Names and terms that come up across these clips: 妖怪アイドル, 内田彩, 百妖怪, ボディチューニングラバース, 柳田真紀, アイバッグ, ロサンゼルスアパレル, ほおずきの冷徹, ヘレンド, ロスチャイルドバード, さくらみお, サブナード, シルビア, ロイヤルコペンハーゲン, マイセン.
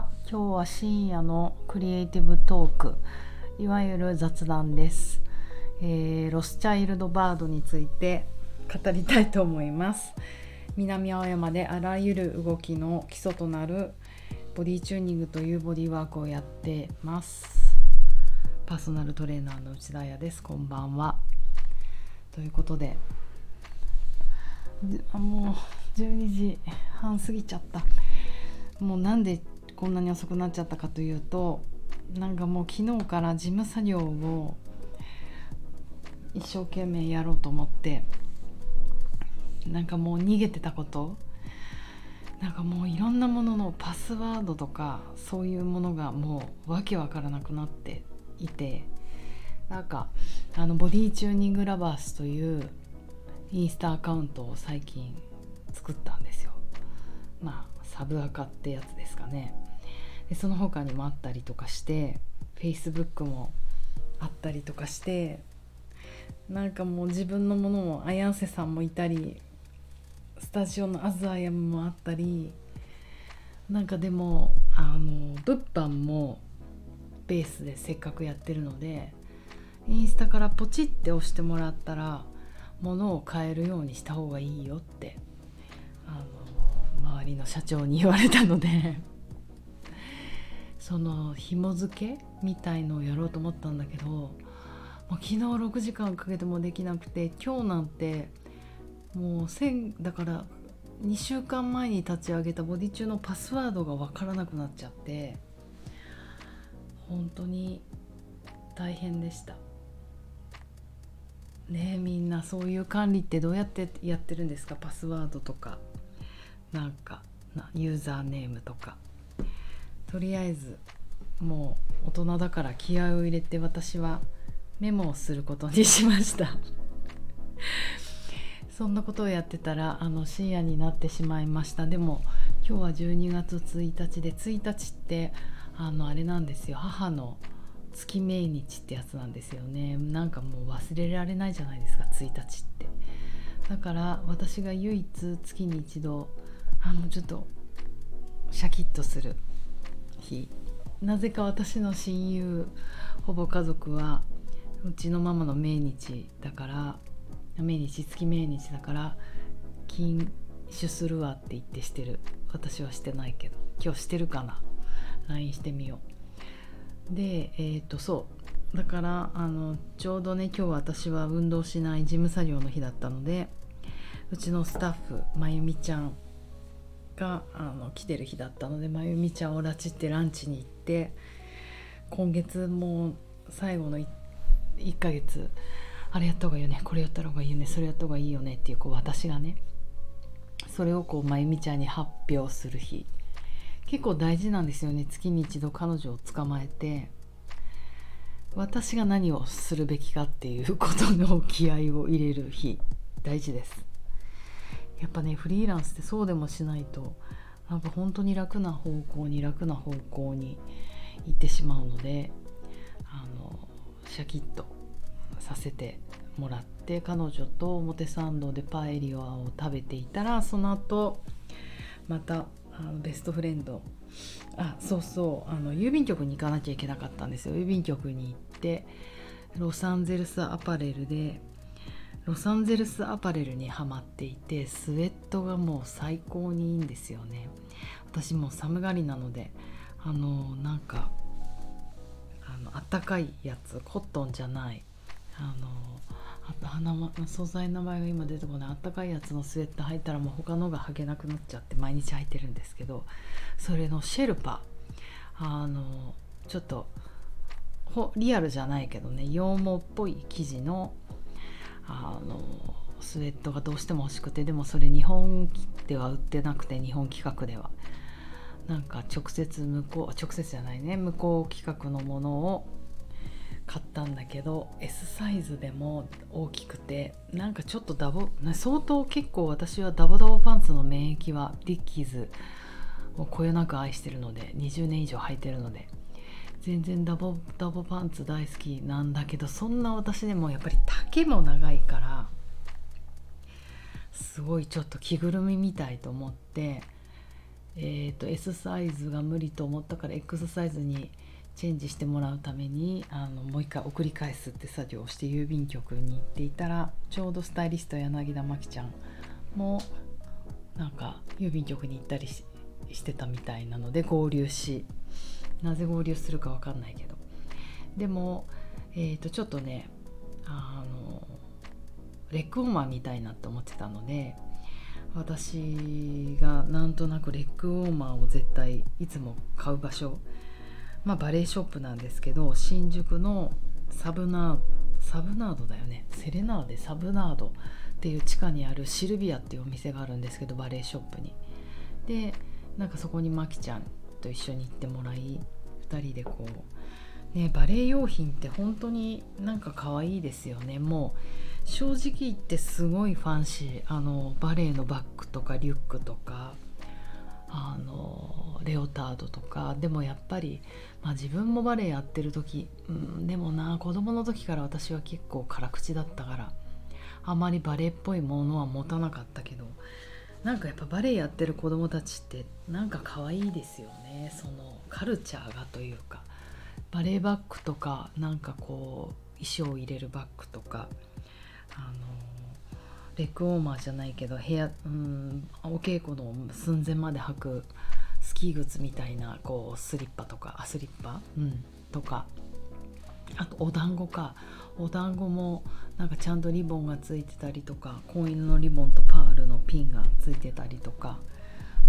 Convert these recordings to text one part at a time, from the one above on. は今日は深夜のクリエイティブトーク、いわゆる雑談です、ロスチャイルドバードについて語りたいと思います。南青山であらゆる動きの基礎となるボディチューニングというボディワークをやってます。パーソナルトレーナーの内田彩です。こんばんは。ということで、もう12時半過ぎちゃった。もうなんでこんなに遅くなっちゃったかというと、なんかもう昨日から事務作業を一生懸命やろうと思って、なんかもう逃げてたこと、なんかもういろんなもののパスワードとかそういうものがもうわけわからなくなっていて、なんかボディチューニングラバースというインスタアカウントを最近作ったんですよ。まあサブアカってやつですかね。でその他にもあったりとかして、 Facebook もあったりとかして、なんかもう自分のものも綾瀬さんもいたり、スタジオのアズアヤムもあったり、なんかでも物販もベースでせっかくやってるので、インスタからポチって押してもらったら物を買えるようにした方がいいよって周りの社長に言われたのでその紐付けみたいのをやろうと思ったんだけど、もう昨日6時間かけてもできなくて、今日なんてもうだから2週間前に立ち上げたボディチューのパスワードが分からなくなっちゃって、本当に大変でしたね。みんなそういう管理ってどうやってやってるんですか？パスワードとかなんかユーザーネームとか。とりあえずもう大人だから気合を入れて、私はメモをすることにしましたそんなことをやってたら深夜になってしまいました。でも今日は12月1日で、1日ってあれなんですよ、母の月命日ってやつなんですよね。なんかもう忘れられないじゃないですか、1日って。だから私が唯一月に一度ちょっとシャキッとする日、なぜか私の親友ほぼ家族はうちのママの月命日だから禁酒するわって言ってしてる。私はしてないけど、今日してるかな、 LINE してみよう。でそうだからちょうどね、今日私は運動しない事務作業の日だったので、うちのスタッフまゆみちゃんが来てる日だったので、まゆみちゃんを拉致ってランチに行って、今月もう最後の 1ヶ月あれやった方がいいよね、これやった方がいいよね、それやった方がいいよねっていう、こう私がね、それをこうまゆみちゃんに発表する日、結構大事なんですよね。月に一度彼女を捕まえて、私が何をするべきかっていうことの気合を入れる日、大事です。やっぱね、フリーランスってそうでもしないと、なんか本当に楽な方向に行ってしまうので、シャキッとさせてもらって、彼女と表参道でパエリアを食べていたら、その後またベストフレンド、郵便局に行かなきゃいけなかったんですよ。郵便局に行ってロサンゼルスアパレルにハマっていて、スウェットがもう最高にいいんですよね。私もう寒がりなので、なんかあったかいやつ、コットンじゃない素材の名前が今出てこない、あったかいやつのスウェット履いたらもう他のが履けなくなっちゃって毎日履いてるんですけど、それのシェルパ、ちょっとリアルじゃないけどね、羊毛っぽい生地のスウェットがどうしても欲しくて、でもそれ日本では売ってなくて、日本企画ではなんか向こう企画のものを買ったんだけど、 S サイズでも大きくて、なんかちょっと相当結構私はダボダボパンツの免疫はディッキーズをこよなく愛してるので、20年以上履いてるので、全然ダボパンツ大好きなんだけど、そんな私でもやっぱり丈も長いからすごいちょっと着ぐるみみたいと思って、S サイズが無理と思ったから X サイズにチェンジしてもらうためにもう一回送り返すって作業をして郵便局に行っていたら、ちょうどスタイリスト柳田真紀ちゃんもなんか郵便局に行ったりしてたみたいなので合流し、なぜ合流するか分かんないけど、でも、ちょっとねレッグウォーマーみたいなって思ってたので、私がなんとなくレッグウォーマーを絶対いつも買う場所、バレエショップなんですけど、新宿のサブナードだよね、セレナーデサブナードっていう地下にあるシルビアっていうお店があるんですけど、バレエショップにで、なんかそこにまきちゃんと一緒に行ってもらい、2人でこうね、バレエ用品って本当になんか可愛いですよね。もう正直言ってすごいファンシー、バレエのバッグとかリュックとかレオタードとか。でもやっぱり、自分もバレエやってる時、でもな、子供の時から私は結構辛口だったからあまりバレエっぽいものは持たなかったけど、なんかやっぱバレエやってる子供たちってなんか可愛いですよね。そのカルチャーがというか、バレエバッグとか、なんかこう衣装を入れるバッグとか、レッグウォーマーじゃないけど部屋、お稽古の寸前まで履くスキー靴みたいなこうスリッパとか、スリッパ、とか、あとお団子か、お団子もなんかちゃんとリボンがついてたりとか、紺色のリボンとパールのピンがついてたりとか、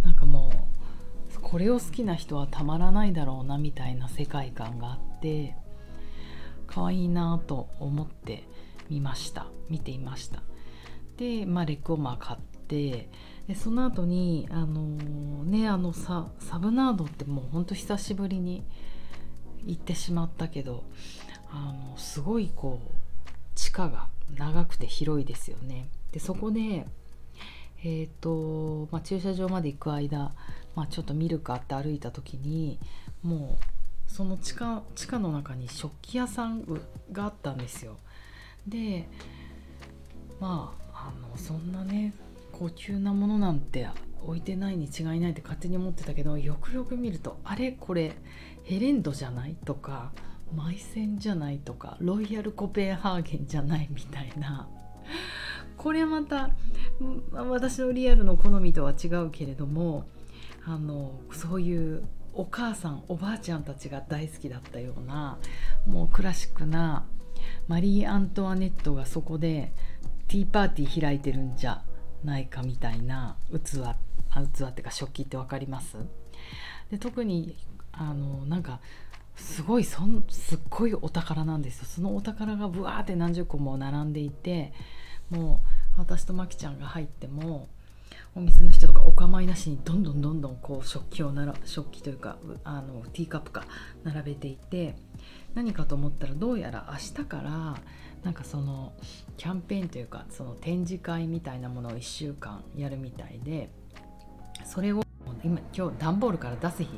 なんかもうこれを好きな人はたまらないだろうなみたいな世界観があって可愛いなと思って見ていました。で、レッグウォーマー買って、でその後にサブナードってもうほんと久しぶりに行ってしまったけど、すごいこう地下が長くて広いですよね。でそこで、駐車場まで行く間、ちょっと見るかって歩いた時に、もうその地下の中に食器屋さんがあったんですよ。でそんなね高級なものなんて置いてないに違いないって勝手に思ってたけど、よくよく見ると、あれこれヘレンドじゃないとか、マイセンじゃないとか、ロイヤルコペンハーゲンじゃないみたいな、これまた私のリアルの好みとは違うけれども、そういうお母さんおばあちゃんたちが大好きだったような、もうクラシックなマリー・アントワネットがそこでティーパーティー開いてるんじゃないかみたいな器ってか食器って分かります？で特になんかすごいすっごいお宝なんですよ。そのお宝がブワーって何十個も並んでいて、もう私とまきちゃんが入ってもお店の人とかお構いなしにどんどんこう食器というかティーカップか並べていて、何かと思ったら、どうやら明日からなんかそのキャンペーンというか、その展示会みたいなものを1週間やるみたいで、それを今日段ボールから出す日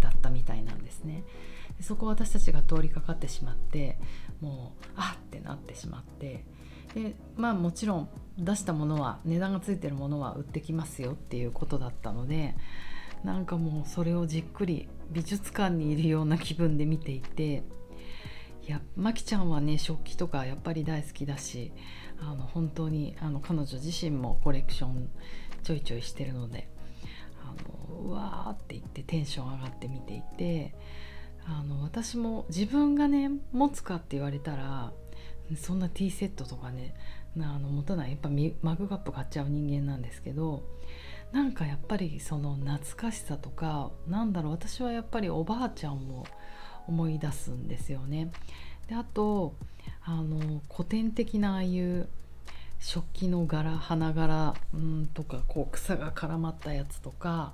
だったみたいなんですね。でそこ私たちが通りかかってしまって、もうあってなってしまって、でもちろん出したものは、値段がついてるものは売ってきますよっていうことだったので、なんかもうそれをじっくり美術館にいるような気分で見ていて、まきちゃんはね食器とかやっぱり大好きだし、本当に彼女自身もコレクションちょいちょいしてるので、うわーって言ってテンション上がって見ていて、私も自分がね持つかって言われたら、そんなティーセットとかね持たない、やっぱマグカップ買っちゃう人間なんですけど、なんかやっぱりその懐かしさとか、なんだろう、私はやっぱりおばあちゃんを思い出すんですよね。であと古典的なああいう食器の柄、花柄とか、こう草が絡まったやつとか、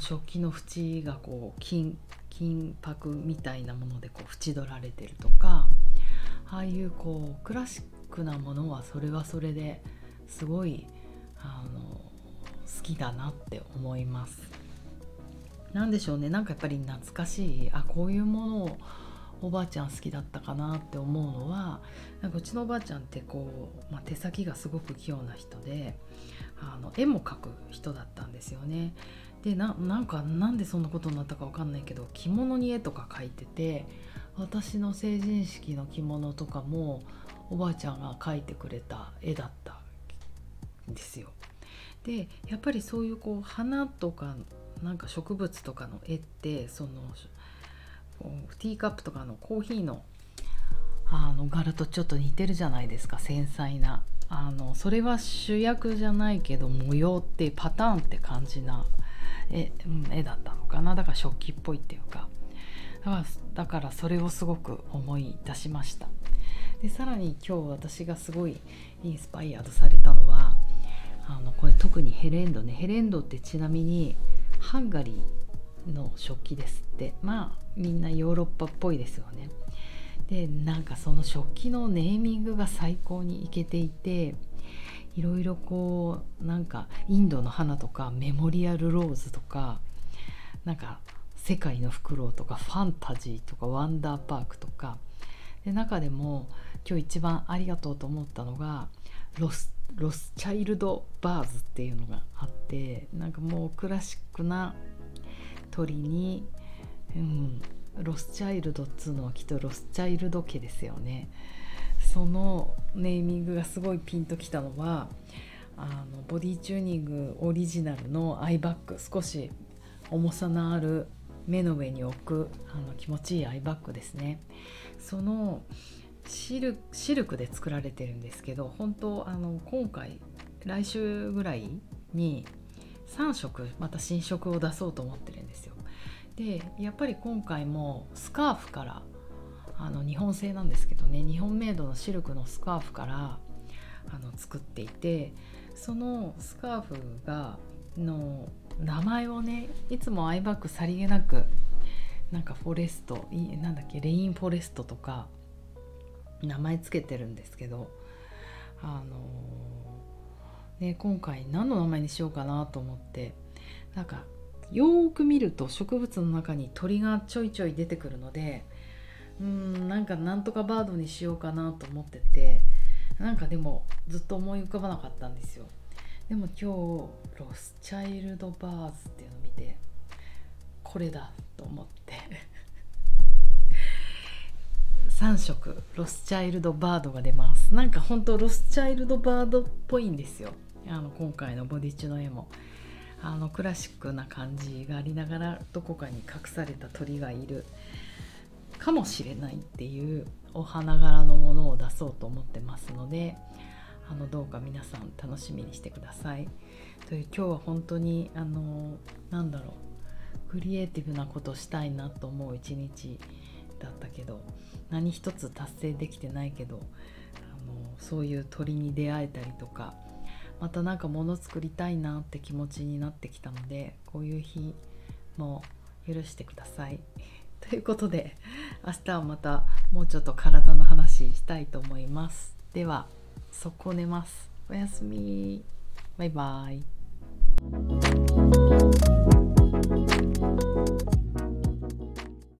食器の縁がこう金箔みたいなものでこう縁取られてるとか、ああいうこうクラシックなものはそれはそれですごい好きだなって思います。なんでしょうね、なんかやっぱり懐かしい、こういうものをおばあちゃん好きだったかなって思うのは、なんかうちのおばあちゃんってこう、手先がすごく器用な人で、絵も描く人だったんですよね。で なんでそんなことになったか分かんないけど、着物に絵とか描いてて、私の成人式の着物とかもおばあちゃんが描いてくれた絵だったんですよ。でやっぱりそういうこう花とかなんか植物とかの絵って、そのティーカップとかのコーヒーの柄とちょっと似てるじゃないですか。繊細なそれは主役じゃないけど模様ってパターンって感じな 絵だったのかな。だから食器っぽいっていうか、だからそれをすごく思い出しました。でさらに今日私がすごいインスパイアードされたのは、これ特にヘレンドね。ヘレンドってちなみにハンガリーの食器ですって。まあみんなヨーロッパっぽいですよね。でなんかその食器のネーミングが最高にイケていて、いろいろこうなんかインドの花とかメモリアルローズとか、なんか世界のフクロウとかファンタジーとかワンダーパークとかで、中でも今日一番ありがとうと思ったのがロスチャイルドバーズっていうのがあって、なんかもうクラシックな鳥に、ロスチャイルドっつうのはきっとロスチャイルド家ですよね。そのネーミングがすごいピンときたのは、ボディチューニングオリジナルのアイバッグ、少し重さのある目の上に置く気持ちいいアイバッグですね。そのシルクで作られてるんですけど、本当今回来週ぐらいに3色また新色を出そうと思ってるんですよ。でやっぱり今回もスカーフから、日本製なんですけどね、日本メイドのシルクのスカーフから作っていて、そのスカーフの名前をね、いつもアイバッグさりげなくなんかフォレストなんだっけレインフォレストとか名前つけてるんですけど、今回何の名前にしようかなと思って、なんかよく見ると植物の中に鳥がちょいちょい出てくるので、なんかなんとかバードにしようかなと思ってて、なんかでもずっと思い浮かばなかったんですよ。でも今日ロスチャイルドバーズっていうのを見て、これだと思って3色ロスチャイルドバードが出ます。なんかほんとロスチャイルドバードっぽいんですよ。今回のボディチュの絵もクラシックな感じがありながら、どこかに隠された鳥がいるかもしれないっていうお花柄のものを出そうと思ってますので、どうか皆さん楽しみにしてください。という今日は本当にクリエイティブなことしたいなと思う一日だったけど、何一つ達成できてないけど、そういう鳥に出会えたりとか、またなんか物作りたいなって気持ちになってきたので、こういう日も許してくださいということで、明日はまたもうちょっと体の話したいと思います。では速攻寝ます。おやすみ。バイバイ。